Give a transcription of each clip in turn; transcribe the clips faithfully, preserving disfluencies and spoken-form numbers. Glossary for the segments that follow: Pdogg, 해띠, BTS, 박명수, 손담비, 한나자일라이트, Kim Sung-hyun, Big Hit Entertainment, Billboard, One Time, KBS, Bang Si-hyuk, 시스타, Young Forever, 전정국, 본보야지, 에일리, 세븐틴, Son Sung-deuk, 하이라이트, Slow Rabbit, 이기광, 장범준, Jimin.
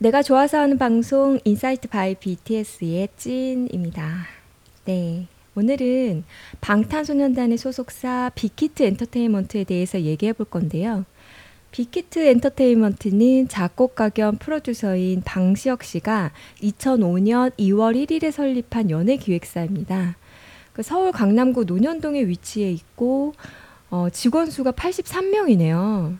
내가 좋아서 하는 방송 인사이트 바이 비티에스의 찐입니다. 네, 오늘은 방탄소년단의 소속사 빅히트 엔터테인먼트에 대해서 얘기해 볼 건데요. 빅히트 엔터테인먼트는 작곡가 겸 프로듀서인 방시혁 씨가 이천오년 이월 일일에 설립한 연예기획사입니다. 서울 강남구 논현동에 위치해 있고 어, 직원 수가 팔십삼 명이네요.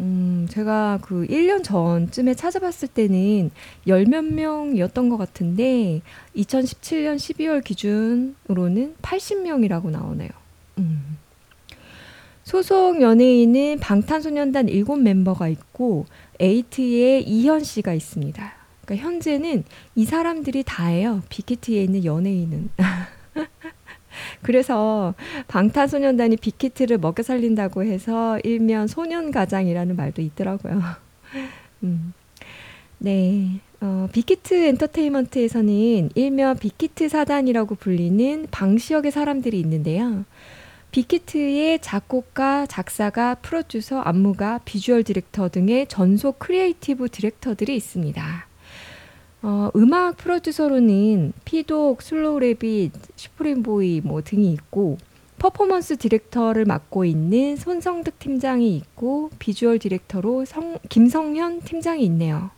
음, 제가 그 일 년 전쯤에 찾아봤을 때는 열몇 명이었던 것 같은데 이천십칠년 십이월 기준으로는 팔십 명이라고 나오네요. 음. 소속 연예인은 방탄소년단 일곱 멤버가 있고 에이트의 이현 씨가 있습니다. 그러니까 현재는 이 사람들이 다예요. 빅히트에 있는 연예인은. 그래서 방탄소년단이 빅히트를 먹여 살린다고 해서 일명 소년가장이라는 말도 있더라고요. 음. 네, 어, 빅히트 엔터테인먼트에서는 일명 빅히트 사단이라고 불리는 방시혁의 사람들이 있는데요. 빅히트의 작곡가, 작사가, 프로듀서, 안무가, 비주얼 디렉터 등의 전속 크리에이티브 디렉터들이 있습니다. 어, 음악 프로듀서로는 피독, 슬로우 래빗, 슈프림 보이 뭐 등이 있고 퍼포먼스 디렉터를 맡고 있는 손성득 팀장이 있고 비주얼 디렉터로 성, 김성현 팀장이 있네요.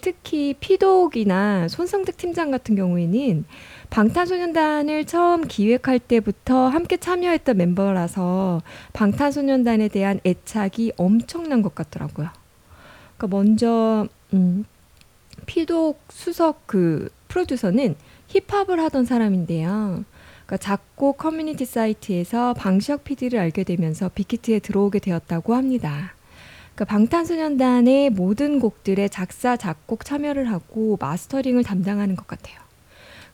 특히 피독이나 손성득 팀장 같은 경우에는 방탄소년단을 처음 기획할 때부터 함께 참여했던 멤버라서 방탄소년단에 대한 애착이 엄청난 것 같더라고요. 그러니까 먼저 음, 피독 수석 그 프로듀서는 힙합을 하던 사람인데요. 그러니까 작곡 커뮤니티 사이트에서 방시혁 피디를 알게 되면서 빅히트에 들어오게 되었다고 합니다. 그러니까 방탄소년단의 모든 곡들의 작사, 작곡 참여를 하고 마스터링을 담당하는 것 같아요.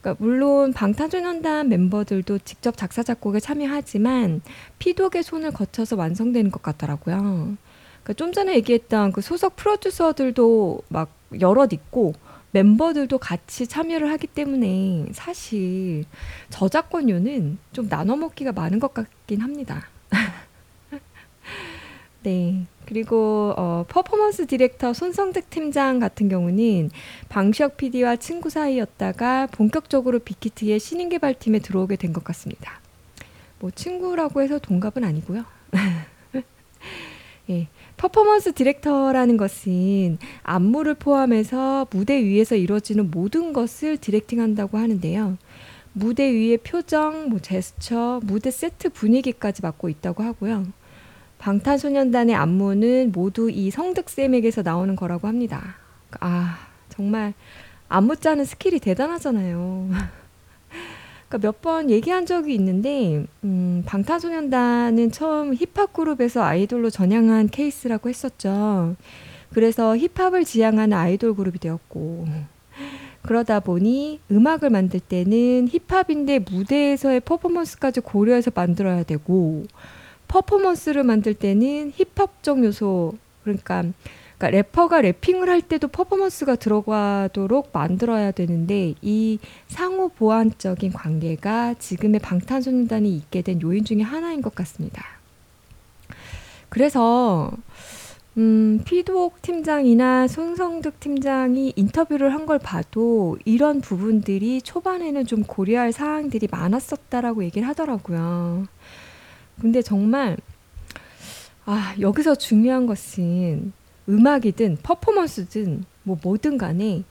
그러니까 물론 방탄소년단 멤버들도 직접 작사, 작곡에 참여하지만 피독의 손을 거쳐서 완성되는 것 같더라고요. 그러니까 좀 전에 얘기했던 그 소속 프로듀서들도 막 여럿 있고 멤버들도 같이 참여를 하기 때문에 사실 저작권료는 좀 나눠먹기가 많은 것 같긴 합니다. 네, 그리고 어, 퍼포먼스 디렉터 손성득 팀장 같은 경우는 방시혁 피디와 친구 사이였다가 본격적으로 빅히트의 신인개발팀에 들어오게 된 것 같습니다. 뭐 친구라고 해서 동갑은 아니고요. 예. 퍼포먼스 디렉터라는 것은 안무를 포함해서 무대 위에서 이루어지는 모든 것을 디렉팅한다고 하는데요. 무대 위의 표정, 뭐 제스처, 무대 세트 분위기까지 맡고 있다고 하고요. 방탄소년단의 안무는 모두 이 성득쌤에게서 나오는 거라고 합니다. 아, 정말 안무 짜는 스킬이 대단하잖아요. 그러니까 몇 번 얘기한 적이 있는데 음, 방탄소년단은 처음 힙합 그룹에서 아이돌로 전향한 케이스라고 했었죠. 그래서 힙합을 지향하는 아이돌 그룹이 되었고 그러다 보니 음악을 만들 때는 힙합인데 무대에서의 퍼포먼스까지 고려해서 만들어야 되고 퍼포먼스를 만들 때는 힙합적 요소 그러니까, 그러니까 래퍼가 래핑을 할 때도 퍼포먼스가 들어가도록 만들어야 되는데 이 상호 보완적인 관계가 지금의 방탄소년단이 있게 된 요인 중에 하나인 것 같습니다. 그래서 음, 피독 팀장이나 손성득 팀장이 인터뷰를 한 걸 봐도 이런 부분들이 초반에는 좀 고려할 사항들이 많았었다라고 얘기를 하더라고요. 근데 정말 아, 여기서 중요한 것은 음악이든 퍼포먼스든 뭐 뭐든 간에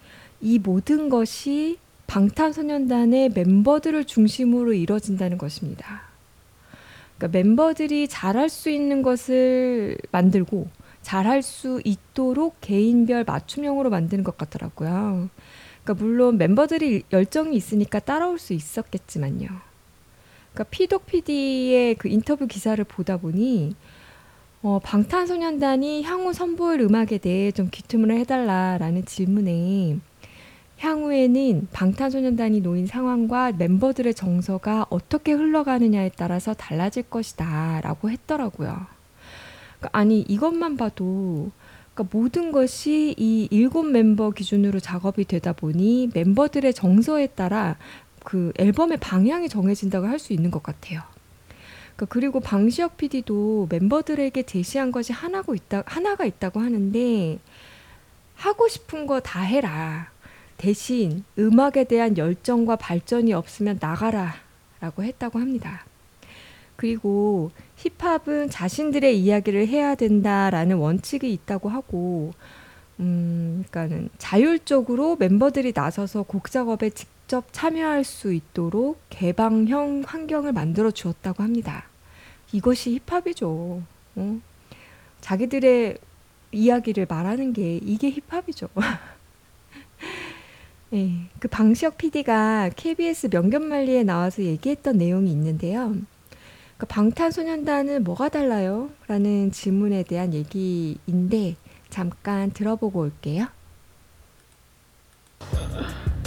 이 모든 것이 방탄소년단의 멤버들을 중심으로 이루어진다는 것입니다. 그러니까 멤버들이 잘할 수 있는 것을 만들고 잘할 수 있도록 개인별 맞춤형으로 만드는 것 같더라고요. 그러니까 물론 멤버들이 열정이 있으니까 따라올 수 있었겠지만요. 그러니까 피독 피디의 그 인터뷰 기사를 보다 보니 어, 방탄소년단이 향후 선보일 음악에 대해 좀 귀뜸을 해달라라는 질문에 향후에는 방탄소년단이 놓인 상황과 멤버들의 정서가 어떻게 흘러가느냐에 따라서 달라질 것이다 라고 했더라고요. 그러니까 아니 이것만 봐도 그러니까 모든 것이 이 일곱 멤버 기준으로 작업이 되다 보니 멤버들의 정서에 따라 그 앨범의 방향이 정해진다고 할 수 있는 것 같아요. 그리고 방시혁 피디도 멤버들에게 제시한 것이 하나고 있다, 하나가 있다고 하는데 하고 싶은 거 다 해라. 대신 음악에 대한 열정과 발전이 없으면 나가라 라고 했다고 합니다. 그리고 힙합은 자신들의 이야기를 해야 된다라는 원칙이 있다고 하고 음, 그러니까는 자율적으로 멤버들이 나서서 곡 작업에 직접 참여할 수 있도록 개방형 환경을 만들어 주었다고 합니다. 이것이 힙합이죠. 어? 자기들의 이야기를 말하는 게 이게 힙합이죠. 네, 그 방시혁 피디가 케이비에스 명견말리에 나와서 얘기했던 내용이 있는데요. 그 방탄소년단은 뭐가 달라요? 라는 질문에 대한 얘기인데 잠깐 들어보고 올게요.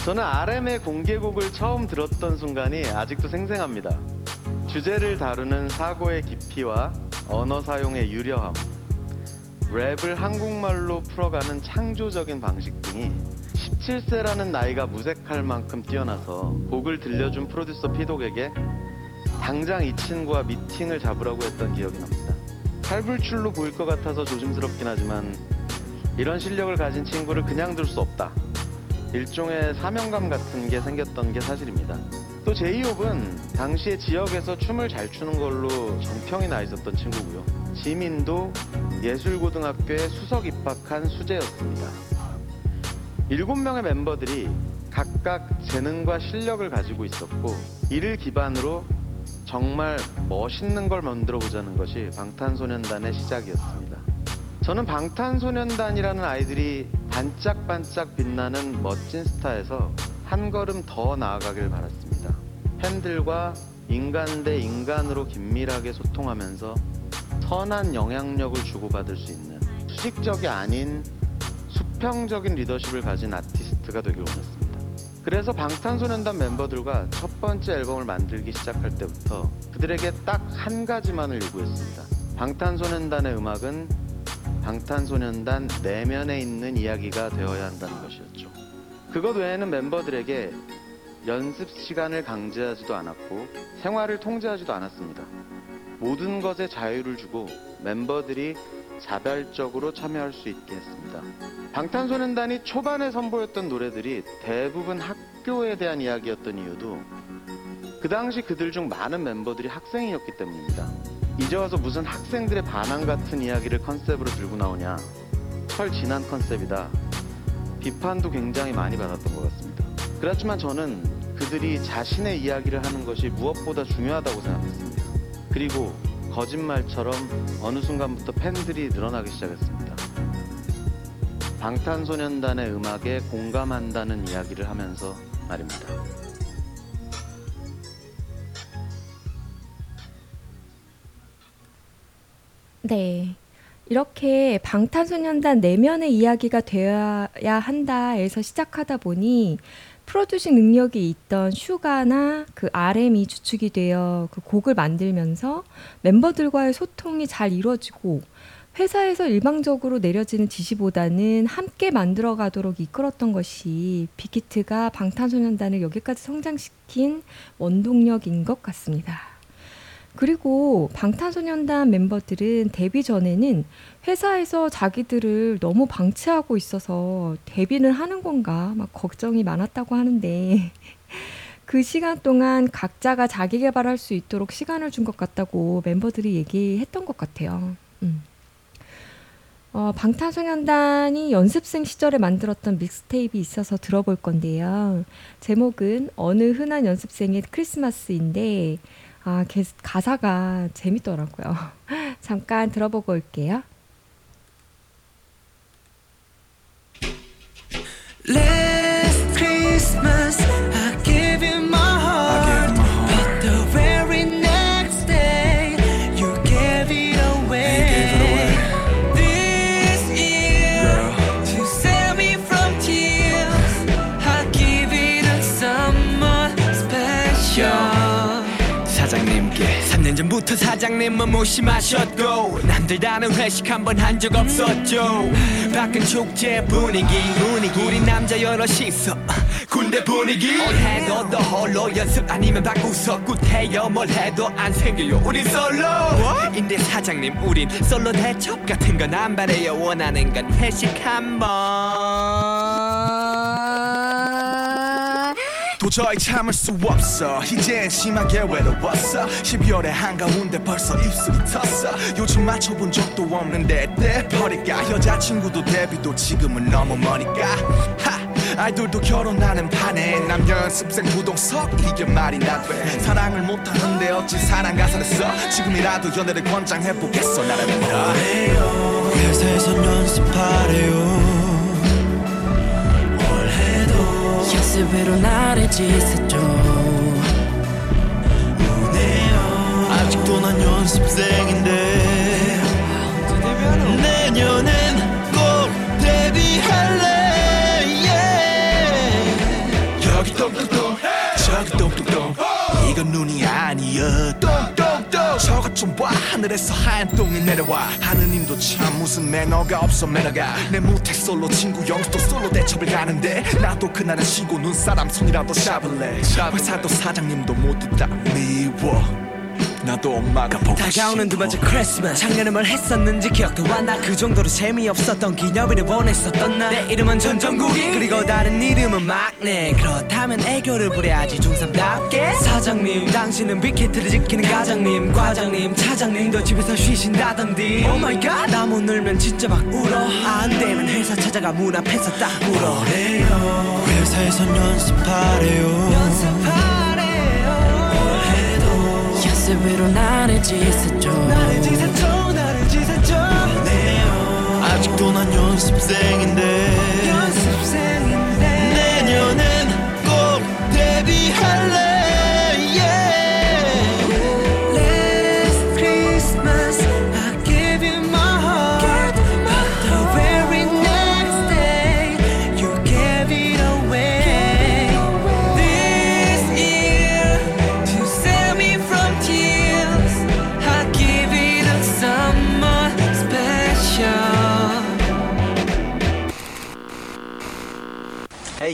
저는 알엠의 공개곡을 처음 들었던 순간이 아직도 생생합니다. 주제를 다루는 사고의 깊이와 언어 사용의 유려함, 랩을 한국말로 풀어가는 창조적인 방식 등이 열일곱 세라는 나이가 무색할 만큼 뛰어나서 곡을 들려준 프로듀서 피독에게 당장 이 친구와 미팅을 잡으라고 했던 기억이 납니다. 탈불출로 보일 것 같아서 조심스럽긴 하지만 이런 실력을 가진 친구를 그냥 둘 수 없다. 일종의 사명감 같은 게 생겼던 게 사실입니다. 또 제이홉은 당시에 지역에서 춤을 잘 추는 걸로 정평이 나 있었던 친구고요. 지민도 예술고등학교에 수석 입학한 수재였습니다. 일곱 명의 멤버들이 각각 재능과 실력을 가지고 있었고 이를 기반으로 정말 멋있는 걸 만들어보자는 것이 방탄소년단의 시작이었습니다. 저는 방탄소년단이라는 아이들이 반짝반짝 빛나는 멋진 스타에서 한 걸음 더 나아가길 바랐습니다. 팬들과 인간 대 인간으로 긴밀하게 소통하면서 선한 영향력을 주고받을 수 있는 수직적이 아닌 수평적인 리더십을 가진 아티스트가 되길 원했습니다. 그래서 방탄소년단 멤버들과 첫 번째 앨범을 만들기 시작할 때부터 그들에게 딱 한 가지만을 요구했습니다. 방탄소년단의 음악은 방탄소년단 내면에 있는 이야기가 되어야 한다는 것이었죠. 그것 외에는 멤버들에게 연습 시간을 강제하지도 않았고 생활을 통제하지도 않았습니다. 모든 것에 자유를 주고 멤버들이 자발적으로 참여할 수 있게 했습니다. 방탄소년단이 초반에 선보였던 노래들이 대부분 학교에 대한 이야기였던 이유도 그 당시 그들 중 많은 멤버들이 학생이었기 때문입니다. 이제 와서 무슨 학생들의 반항 같은 이야기를 컨셉으로 들고 나오냐, 철 지난 컨셉이다. 비판도 굉장히 많이 받았던 것 같습니다. 그렇지만 저는 그들이 자신의 이야기를 하는 것이 무엇보다 중요하다고 생각했습니다. 그리고 거짓말처럼 어느 순간부터 팬들이 늘어나기 시작했습니다. 방탄소년단의 음악에 공감한다는 이야기를 하면서 말입니다. 네, 이렇게 방탄소년단 내면의 이야기가 되어야 한다에서 시작하다 보니 프로듀싱 능력이 있던 슈가나 그 알엠이 주축이 되어 그 곡을 만들면서 멤버들과의 소통이 잘 이루어지고 회사에서 일방적으로 내려지는 지시보다는 함께 만들어가도록 이끌었던 것이 빅히트가 방탄소년단을 여기까지 성장시킨 원동력인 것 같습니다. 그리고 방탄소년단 멤버들은 데뷔 전에는 회사에서 자기들을 너무 방치하고 있어서 데뷔는 하는 건가 막 걱정이 많았다고 하는데 그 시간 동안 각자가 자기 개발할 수 있도록 시간을 준 것 같다고 멤버들이 얘기했던 것 같아요. 음. 어, 방탄소년단이 연습생 시절에 만들었던 믹스테이프가 있어서 들어볼 건데요. 제목은 어느 흔한 연습생의 크리스마스인데 아, 가사가 재밌더라고요. 잠깐 들어보고 올게요. Last Christmas I gave you my heart, but the very next day you gave it away. This year to save me from tears, I give it a summer special. 삼 년 전부터 사장님은 무심하셨고 남들 다는 회식 한 번 한 적 없었죠. 바뀐 축제 분위기 우리 남자 여럿이서 군대 분위기 뭘 해도 너 홀로 연습 아니면 방구석 구태여 뭘 해도 안 생겨요 우린 솔로 What? 인데 사장님 우린 솔로 대첩 같은 건 안 바래요 원하는 건 회식 한번 도저히 참을 수 없어 이젠 심하게 외로웠어 십이월에 한가운데 벌써 입술이 텄어 요즘 맞춰본 적도 없는데 때 버릴까 여자친구도 데뷔도 지금은 너무 머니까 하! 아이돌도 결혼하는 판에 남녀 연습생 부동석 이게 말이 나 돼 사랑을 못하는데 어찌 사랑 가사를 써 지금이라도 연애를 권장해보겠어 나를 믿어 오래요 회사에서 연습하래요 뭘 해도 연습으로 나를 지새죠 오네요 아직도 난 연습생인데 내년엔 꼭 데뷔할래 여기 똥똥똥 저기 똥똥똥 이건 눈이 아니여 똥똥똥 저것 좀 봐 하늘에서 하얀 똥이 내려와 하느님도 참 무슨 매너가 없어 매너가 내 무택 솔로 친구 영수도 솔로 대첩을 가는데 나도 그날은 쉬고 눈사람 손이라도 잡을래 회사도 사장님도 모두 다 미워 나도 엄마가 보고 다가오는 두 번째 크리스마스 작년에 뭘 했었는지 기억도 안 나 그 정도로 재미없었던 기념일을 원했었던 나 내 이름은 전정국이 그리고 다른 이름은 막내 그렇다면 애교를 부려야지 중삼답게 사장님 당신은 빅히트를 지키는 가장님 과장님 차장님도 집에서 쉬신다던디 오마이갓 나 못 놀면 진짜 막 울어 안되면 회사 찾아가 문 앞에서 딱 울어 그래요 회사에선 연습하래요 연습하래요 연습으로 나를 지새죠 나를 지새죠 나를 지새죠 오네요 아직도 난 연습생인데 연습생인데 내년엔 꼭 데뷔할래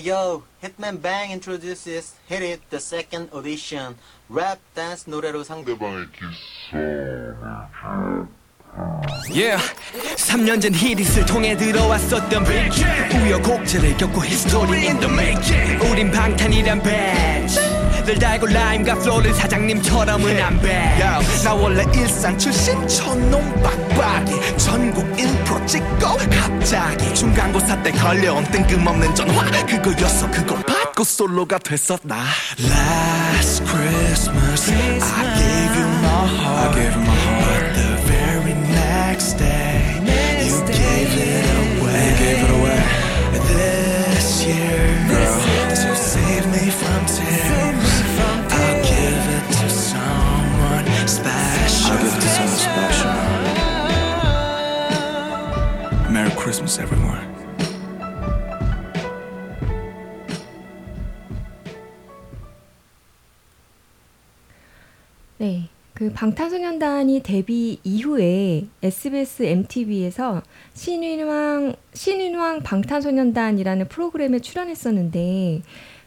Yo, Hitman Bang introduces Hit It, the second audition. Rap, dance, 노래로 상대방의 기싸움을 Yeah. 삼 년 전 히릿을 통해 들어왔었던 Big Hit 우여곡절을 겪고 히스토리 in the making 우린 방탄이란 배지 늘 달고 라임과 플로우를 사장님처럼은 안 배 나 원래 일산 출신 천놈 빡빡이 전국 일 퍼센트 찍고 갑자기 중간고사 때 걸려온 뜬금없는 전화 그거였어 그걸 받고 솔로가 됐었나 Last Christmas I gave you my heart I gave you my heart But the very next day next You day. gave it away You gave it away This year Girl To save me from tears I'll give it to someone special I'll give it to someone special Merry Christmas everyone 네 그 방탄소년단이 데뷔 이후에 에스비에스 엠티비에서 신인왕, 신인왕 방탄소년단이라는 프로그램에 출연했었는데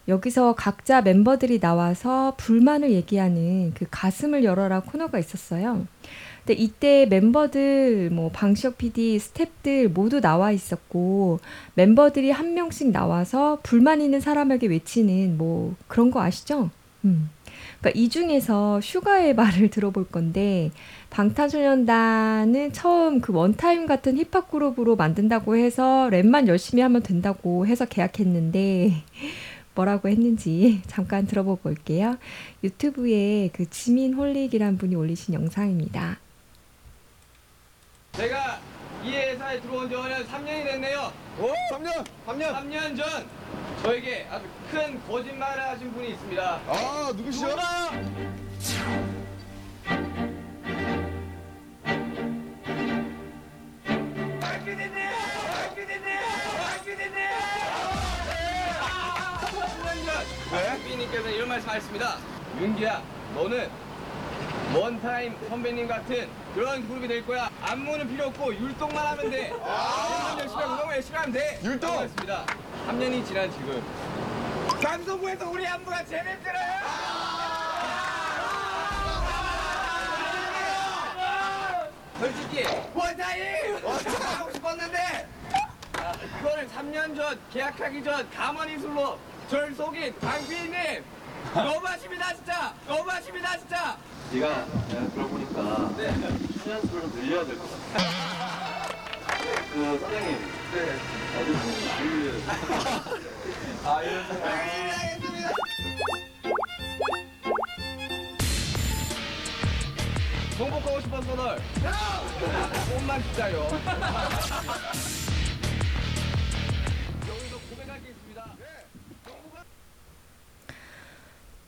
여기서 각자 멤버들이 나와서 불만을 얘기하는 그 가슴을 열어라 코너가 있었어요. 근데 이때 멤버들, 뭐 방시혁 피디, 스태프들 모두 나와 있었고 멤버들이 한 명씩 나와서 불만 있는 사람에게 외치는 뭐 그런 거 아시죠? 음. 그러니까 이 중에서 슈가의 말을 들어볼 건데 방탄소년단은 처음 그 원타임 같은 힙합 그룹으로 만든다고 해서 랩만 열심히 하면 된다고 해서 계약했는데 뭐라고 했는지 잠깐 들어보고 올게요. 유튜브에 그 지민 홀릭이란 분이 올리신 영상입니다. 제가 이 회사에 들어온 지 오늘 삼 년이 됐네요. 오? 삼 년? 삼 년? 삼 년 전 저에게 아주 큰 거짓말을 하신 분이 있습니다. 아, 누구시죠? 누구나? 선배님께서는 이런 말씀 하셨습니다. 윤기야, 너는 원타임 선배님 같은 그런 그룹이 될 거야. 안무는 필요 없고 율동만 하면 돼. 아~ 열심히 하고 너무 열심히 하면 돼. 율동. 고맙습니다. 삼 년이 지난 지금 방송부에서 우리 안무가 재밌더래요. 솔직히 원타임! 원타임 하고 싶었는데 아, 이거를 삼 년 전 계약하기 전 가만히 술로 절 속인 강피디님 너무하십니다 진짜! 너무하십니다 진짜! 네가 내가 들어보니까 네. 십 년 수를 늘려야 될 것 같아. 그 선생님 네. 아주 많이 늘려야 아 이런 생각 정복하고 싶었어 널! 옷만 기다려. 여기서 고백할 게 있습니다.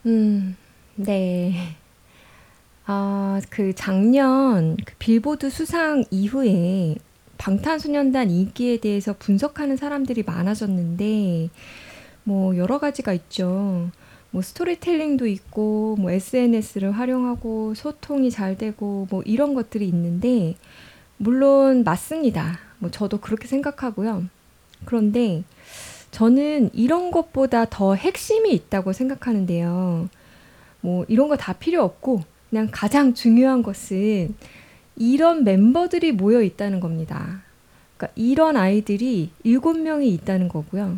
음, 네. 아, 그 작년 그 빌보드 수상 이후에 방탄소년단 인기에 대해서 분석하는 사람들이 많아졌는데 뭐 여러 가지가 있죠. 뭐 스토리텔링도 있고 뭐 에스엔에스를 활용하고 소통이 잘 되고 뭐 이런 것들이 있는데 물론 맞습니다. 뭐 저도 그렇게 생각하고요. 그런데 저는 이런 것보다 더 핵심이 있다고 생각하는데요. 뭐 이런 거 다 필요 없고 그냥 가장 중요한 것은 이런 멤버들이 모여 있다는 겁니다. 그러니까 이런 아이들이 일곱 명이 있다는 거고요.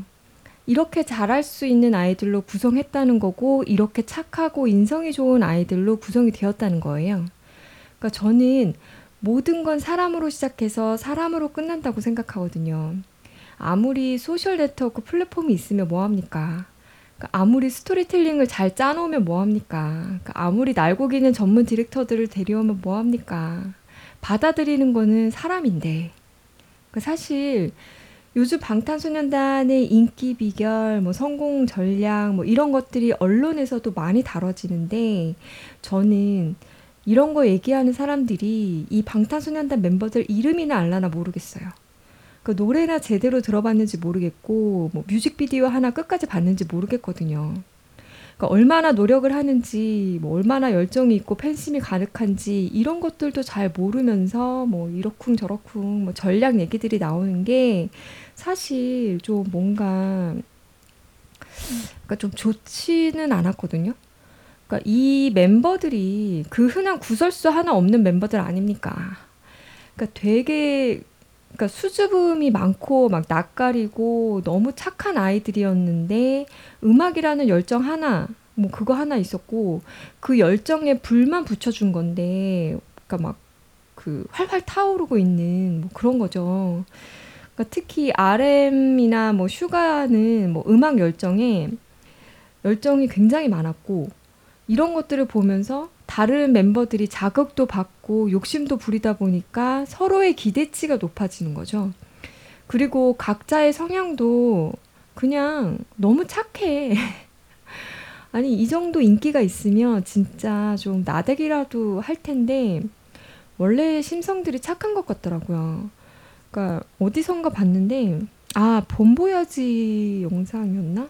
이렇게 잘할 수 있는 아이들로 구성했다는 거고 이렇게 착하고 인성이 좋은 아이들로 구성이 되었다는 거예요. 그러니까 저는 모든 건 사람으로 시작해서 사람으로 끝난다고 생각하거든요. 아무리 소셜 네트워크 플랫폼이 있으면 뭐합니까? 그러니까 아무리 스토리텔링을 잘 짜놓으면 뭐합니까? 그러니까 아무리 날고기는 전문 디렉터들을 데려오면 뭐합니까? 받아들이는 거는 사람인데 그러니까 사실 요즘 방탄소년단의 인기 비결, 뭐 성공 전략, 뭐 이런 것들이 언론에서도 많이 다뤄지는데 저는 이런 거 얘기하는 사람들이 이 방탄소년단 멤버들 이름이나 알라나 모르겠어요. 그 노래나 제대로 들어봤는지 모르겠고 뭐 뮤직비디오 하나 끝까지 봤는지 모르겠거든요. 그러니까 얼마나 노력을 하는지, 뭐 얼마나 열정이 있고 팬심이 가득한지 이런 것들도 잘 모르면서 뭐 이러쿵 저러쿵 뭐 전략 얘기들이 나오는 게 사실 좀 뭔가 그러니까 좀 좋지는 않았거든요. 그러니까 이 멤버들이 그 흔한 구설수 하나 없는 멤버들 아닙니까? 그러니까 되게 그러니까 수줍음이 많고 막 낯가리고 너무 착한 아이들이었는데 음악이라는 열정 하나 뭐 그거 하나 있었고 그 열정에 불만 붙여준 건데 그러니까 막 그 활활 타오르고 있는 뭐 그런 거죠. 그러니까 특히 알엠이나 뭐 슈가는 뭐 음악 열정에 열정이 굉장히 많았고 이런 것들을 보면서 다른 멤버들이 자극도 받고 욕심도 부리다 보니까 서로의 기대치가 높아지는 거죠. 그리고 각자의 성향도 그냥 너무 착해. 아니 이 정도 인기가 있으면 진짜 좀 나대기라도 할 텐데 원래 심성들이 착한 것 같더라고요. 그러니까 어디선가 봤는데 아 본보야지 영상이었나?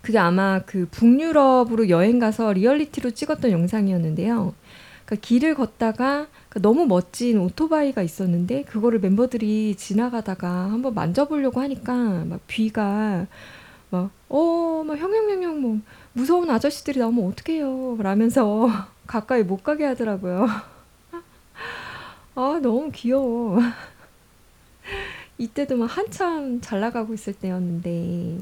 그게 아마 그 북유럽으로 여행 가서 리얼리티로 찍었던 영상이었는데요. 그러니까 길을 걷다가 너무 멋진 오토바이가 있었는데 그거를 멤버들이 지나가다가 한번 만져보려고 하니까 막 귀가 막 어, 막 형형형형 뭐 무서운 아저씨들이 나오면 어떡해요? 라면서 가까이 못 가게 하더라고요. 아 너무 귀여워. 이때도 막 한참 잘 나가고 있을 때였는데.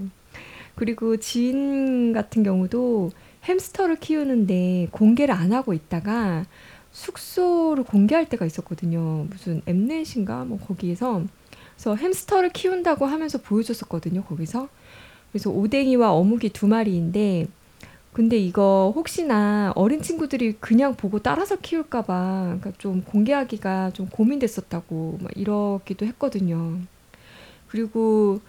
그리고 지인 같은 경우도 햄스터를 키우는데 공개를 안 하고 있다가 숙소를 공개할 때가 있었거든요. 무슨 엠넷인가 뭐 거기에서 그래서 햄스터를 키운다고 하면서 보여줬었거든요. 거기서 그래서 오뎅이와 어묵이 두 마리인데 근데 이거 혹시나 어린 친구들이 그냥 보고 따라서 키울까 봐 그러니까 좀 공개하기가 좀 고민됐었다고 막 이러기도 했거든요. 그리고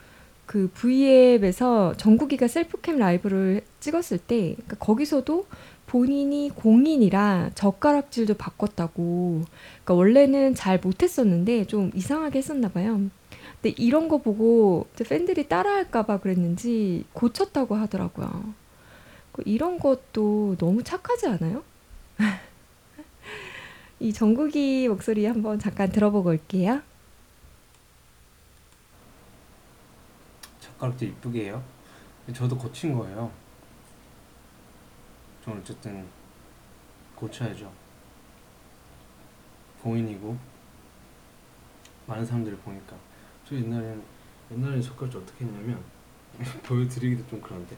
그 V앱에서 정국이가 셀프캠 라이브를 찍었을 때 그러니까 거기서도 본인이 공인이라 젓가락질도 바꿨다고 그러니까 원래는 잘 못했었는데 좀 이상하게 했었나 봐요. 근데 이런 거 보고 팬들이 따라할까 봐 그랬는지 고쳤다고 하더라고요. 이런 것도 너무 착하지 않아요? 이 정국이 목소리 한번 잠깐 들어보고 올게요. 젓가락질 이쁘게 해요. 저도 고친 거예요. 저는 어쨌든 고쳐야죠. 봉인이고 많은 사람들이 보니까. 저 옛날에는 옛날에는 젓갈질 어떻게 했냐면 보여드리기도 좀 그런데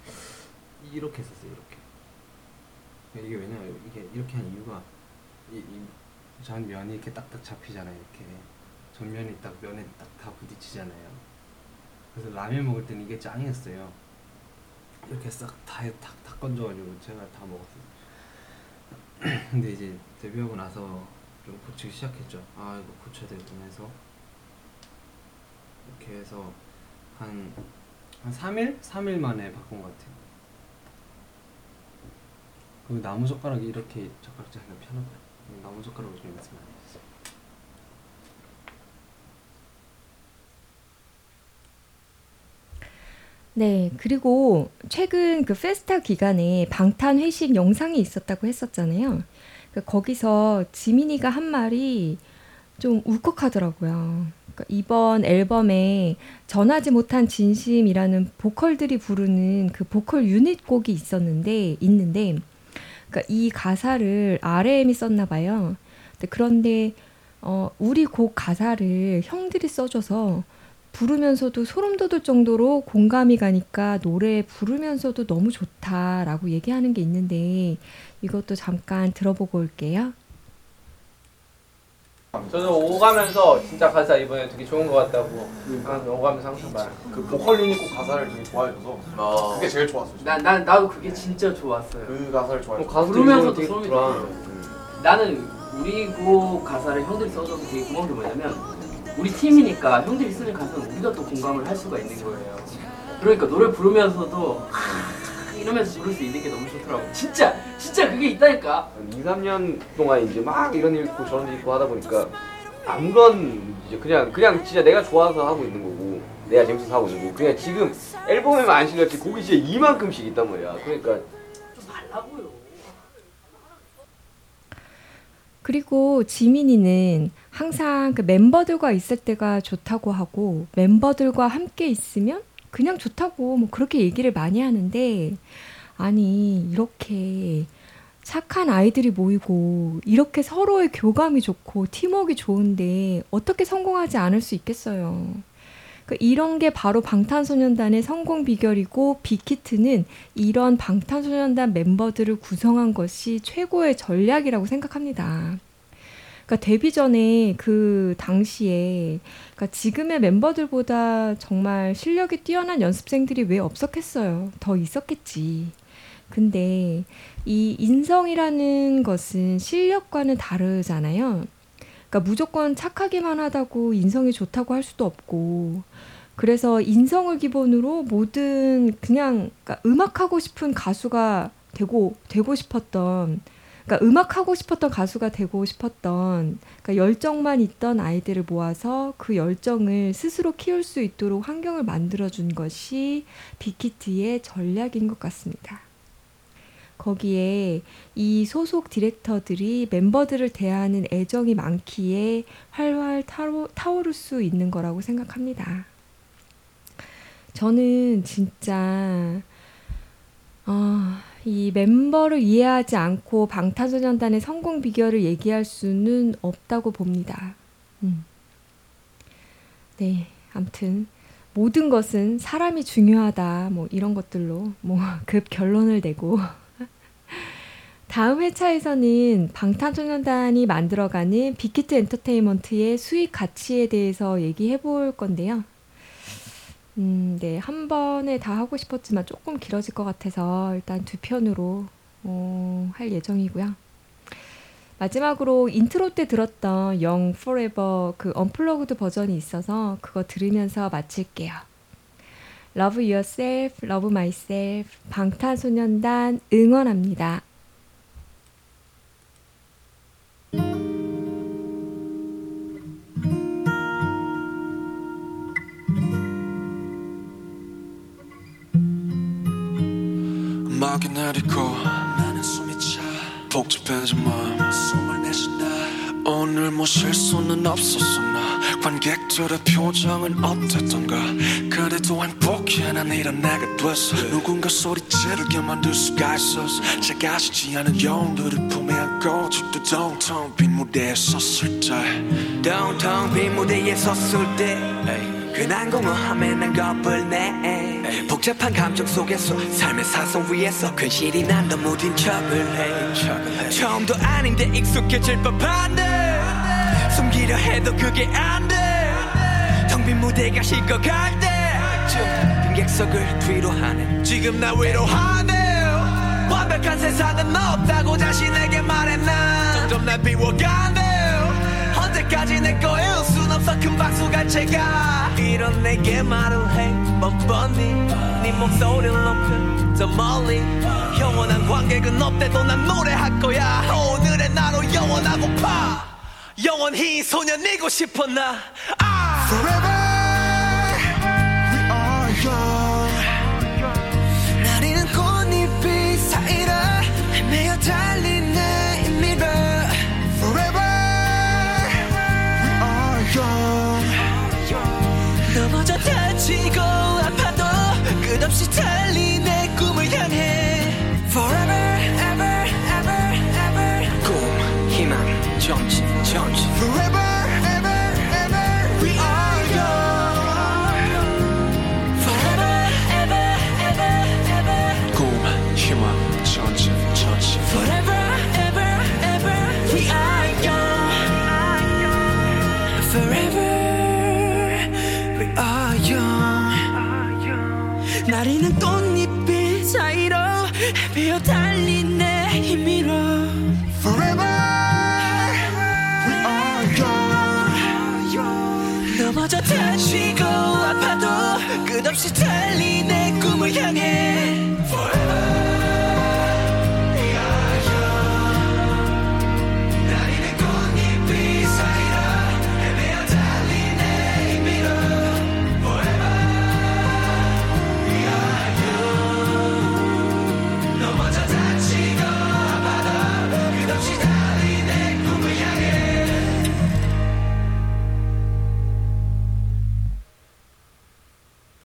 이렇게 했었어요. 이렇게. 이게 왜냐면 이게 이렇게 한 이유가 이, 이 전 면이 이렇게 딱딱 잡히잖아요. 이렇게 전면이 딱 면에 딱 다 부딪히잖아요. 그래서 라면 먹을 때는 이게 짱이었어요. 이렇게 싹 다 탁 탁 건져가지고 제가 다 먹었어요. 근데 이제 데뷔하고 나서 좀 고치기 시작했죠. 아 이거 고쳐야 되겠구나 해서 이렇게 해서 한, 한 삼 일? 삼 일 만에 바꾼 것 같아요. 그리고 나무젓가락이 이렇게 젓가락질 하기가 편하고요. 나무젓가락으로 좀 연습 많이 했어요. 네, 그리고 최근 그 페스타 기간에 방탄 회식 영상이 있었다고 했었잖아요. 그 거기서 지민이가 한 말이 좀 울컥하더라고요. 그러니까 이번 앨범에 전하지 못한 진심이라는 보컬들이 부르는 그 보컬 유닛 곡이 있었는데 있는데, 그러니까 이 가사를 아르엠이 썼나 봐요. 그런데 어, 우리 곡 가사를 형들이 써줘서 부르면서도 소름 돋을 정도로 공감이 가니까 노래 부르면서도 너무 좋다라고 얘기하는 게 있는데 이것도 잠깐 들어보고 올게요. 저는 오가면서 진짜 가사 이번에 되게 좋은 것 같다고 항상 오가면서 항상 말해요. 그 보컬 유닛곡 가사를 되게 좋아해줘서 아. 그게 제일 좋았어요. 난, 난, 나도 그게 진짜 좋았어요. 그 가사를 좋아해줘서 부르면서도 소름이 돋았어요. 나는 우리 곡 가사를 형들이 써줘서 되게 고마운 게 뭐냐면 우리 팀이니까 형들이 쓰는 가사는 우리가 또 공감을 할 수가 있는 거예요. 그러니까 노래 부르면서도 이러면서 부를 수 있는 게 너무 좋더라고. 진짜! 진짜 그게 있다니까! 이, 삼 년 동안 이제 막 이런 일 있고 저런 일 있고 하다 보니까 아무런 이제 그냥 그냥 진짜 내가 좋아서 하고 있는 거고 내가 재밌어서 하고 있는 거고 그냥 지금 앨범에만 안 실렸지 곡이 진짜 이만큼씩 있단 말이야. 그러니까 좀 말라고요. 그리고 지민이는 항상 그 멤버들과 있을 때가 좋다고 하고 멤버들과 함께 있으면 그냥 좋다고 뭐 그렇게 얘기를 많이 하는데, 아니 이렇게 착한 아이들이 모이고 이렇게 서로의 교감이 좋고 팀워크가 좋은데 어떻게 성공하지 않을 수 있겠어요. 그러니까 이런 게 바로 방탄소년단의 성공 비결이고 빅히트는 이런 방탄소년단 멤버들을 구성한 것이 최고의 전략이라고 생각합니다. 그러니까 데뷔 전에 그 당시에 그러니까 지금의 멤버들보다 정말 실력이 뛰어난 연습생들이 왜 없었겠어요. 더 있었겠지. 근데 이 인성이라는 것은 실력과는 다르잖아요. 그러니까 무조건 착하기만 하다고 인성이 좋다고 할 수도 없고, 그래서 인성을 기본으로 모든 그냥 그러니까 음악하고 싶은 가수가 되고 되고 싶었던 그러니까 음악하고 싶었던 가수가 되고 싶었던 그러니까 열정만 있던 아이들을 모아서 그 열정을 스스로 키울 수 있도록 환경을 만들어준 것이 빅히트의 전략인 것 같습니다. 거기에 이 소속 디렉터들이 멤버들을 대하는 애정이 많기에 활활 타오, 타오를 수 있는 거라고 생각합니다. 저는 진짜 어, 이 멤버를 이해하지 않고 방탄소년단의 성공 비결을 얘기할 수는 없다고 봅니다. 음. 네, 아무튼 모든 것은 사람이 중요하다 뭐 이런 것들로 뭐 급 결론을 내고 다음 회차에서는 방탄소년단이 만들어가는 빅히트 엔터테인먼트의 수익 가치에 대해서 얘기해 볼 건데요. 음, 네, 한 번에 다 하고 싶었지만 조금 길어질 것 같아서 일단 두 편으로 어, 할 예정이고요. 마지막으로 인트로 때 들었던 Young Forever 그 언플러그드 버전이 있어서 그거 들으면서 마칠게요. Love Yourself, Love Myself, 방탄소년단 응원합니다. 음악이 내리고 나는 숨이 차 복잡해진 마음 숨을 내쉰다. 오늘 뭐 실수는 없었어 나 관객들의 표정은 어땠던가. 그래도 행복해 난 일어나게 됐어. 누군가 소리 지르게 만들 수가 있었어. 제가 쉬지 않은 영웅들을 품에 안고 집도 동통 빈 무대에 섰을 때, 동통 빈 무대에 섰을 때 괜한 공허함에 난 겁을 내. 복잡한 감정 속에서 삶의 사선 위에서 괜시리 난 너무 딘 척을 해. 처음도 아닌데 익숙해질 법한데 숨기려 해도 그게 안 돼. 텅 빈 무대가 식어갈 때쯤 빈객석을 뒤로 하네. 지금 나 위로하네. 완벽한 세상은 없다고 자신에게 말해. 난 점점 날 비워가네. 언제까지 내 거일 순 없어. 큰 박수가 채가 이런 내게 말을 해. 뻔뻔히 네 목소리를 높여 더 멀리. 영원한 관객은 없대도 난 노래할 거야. 오늘의 나로 영원하고파. 영원히 소년이고 싶어 나. 아! Forever we are young. 나리는 꽃잎이 사이를 헤매어 달린 내 미래. Forever we are young. 넘어져 다치고 아파도 끝없이 달린 내 꿈을 향해. Forever ever ever ever. 꿈, 희망, 정신. Forever, ever, ever, we are young. Forever, ever, ever, ever. 꿈, 희망, 전진, 전진. Forever, ever, ever, we are young. Forever, we are young. 나리는 꽃잎이 사이로 헤매어 달린 내 힘으로. Forever. 넘어져 다치고 아파도 끝없이 달린 내 꿈을 향해. Forever.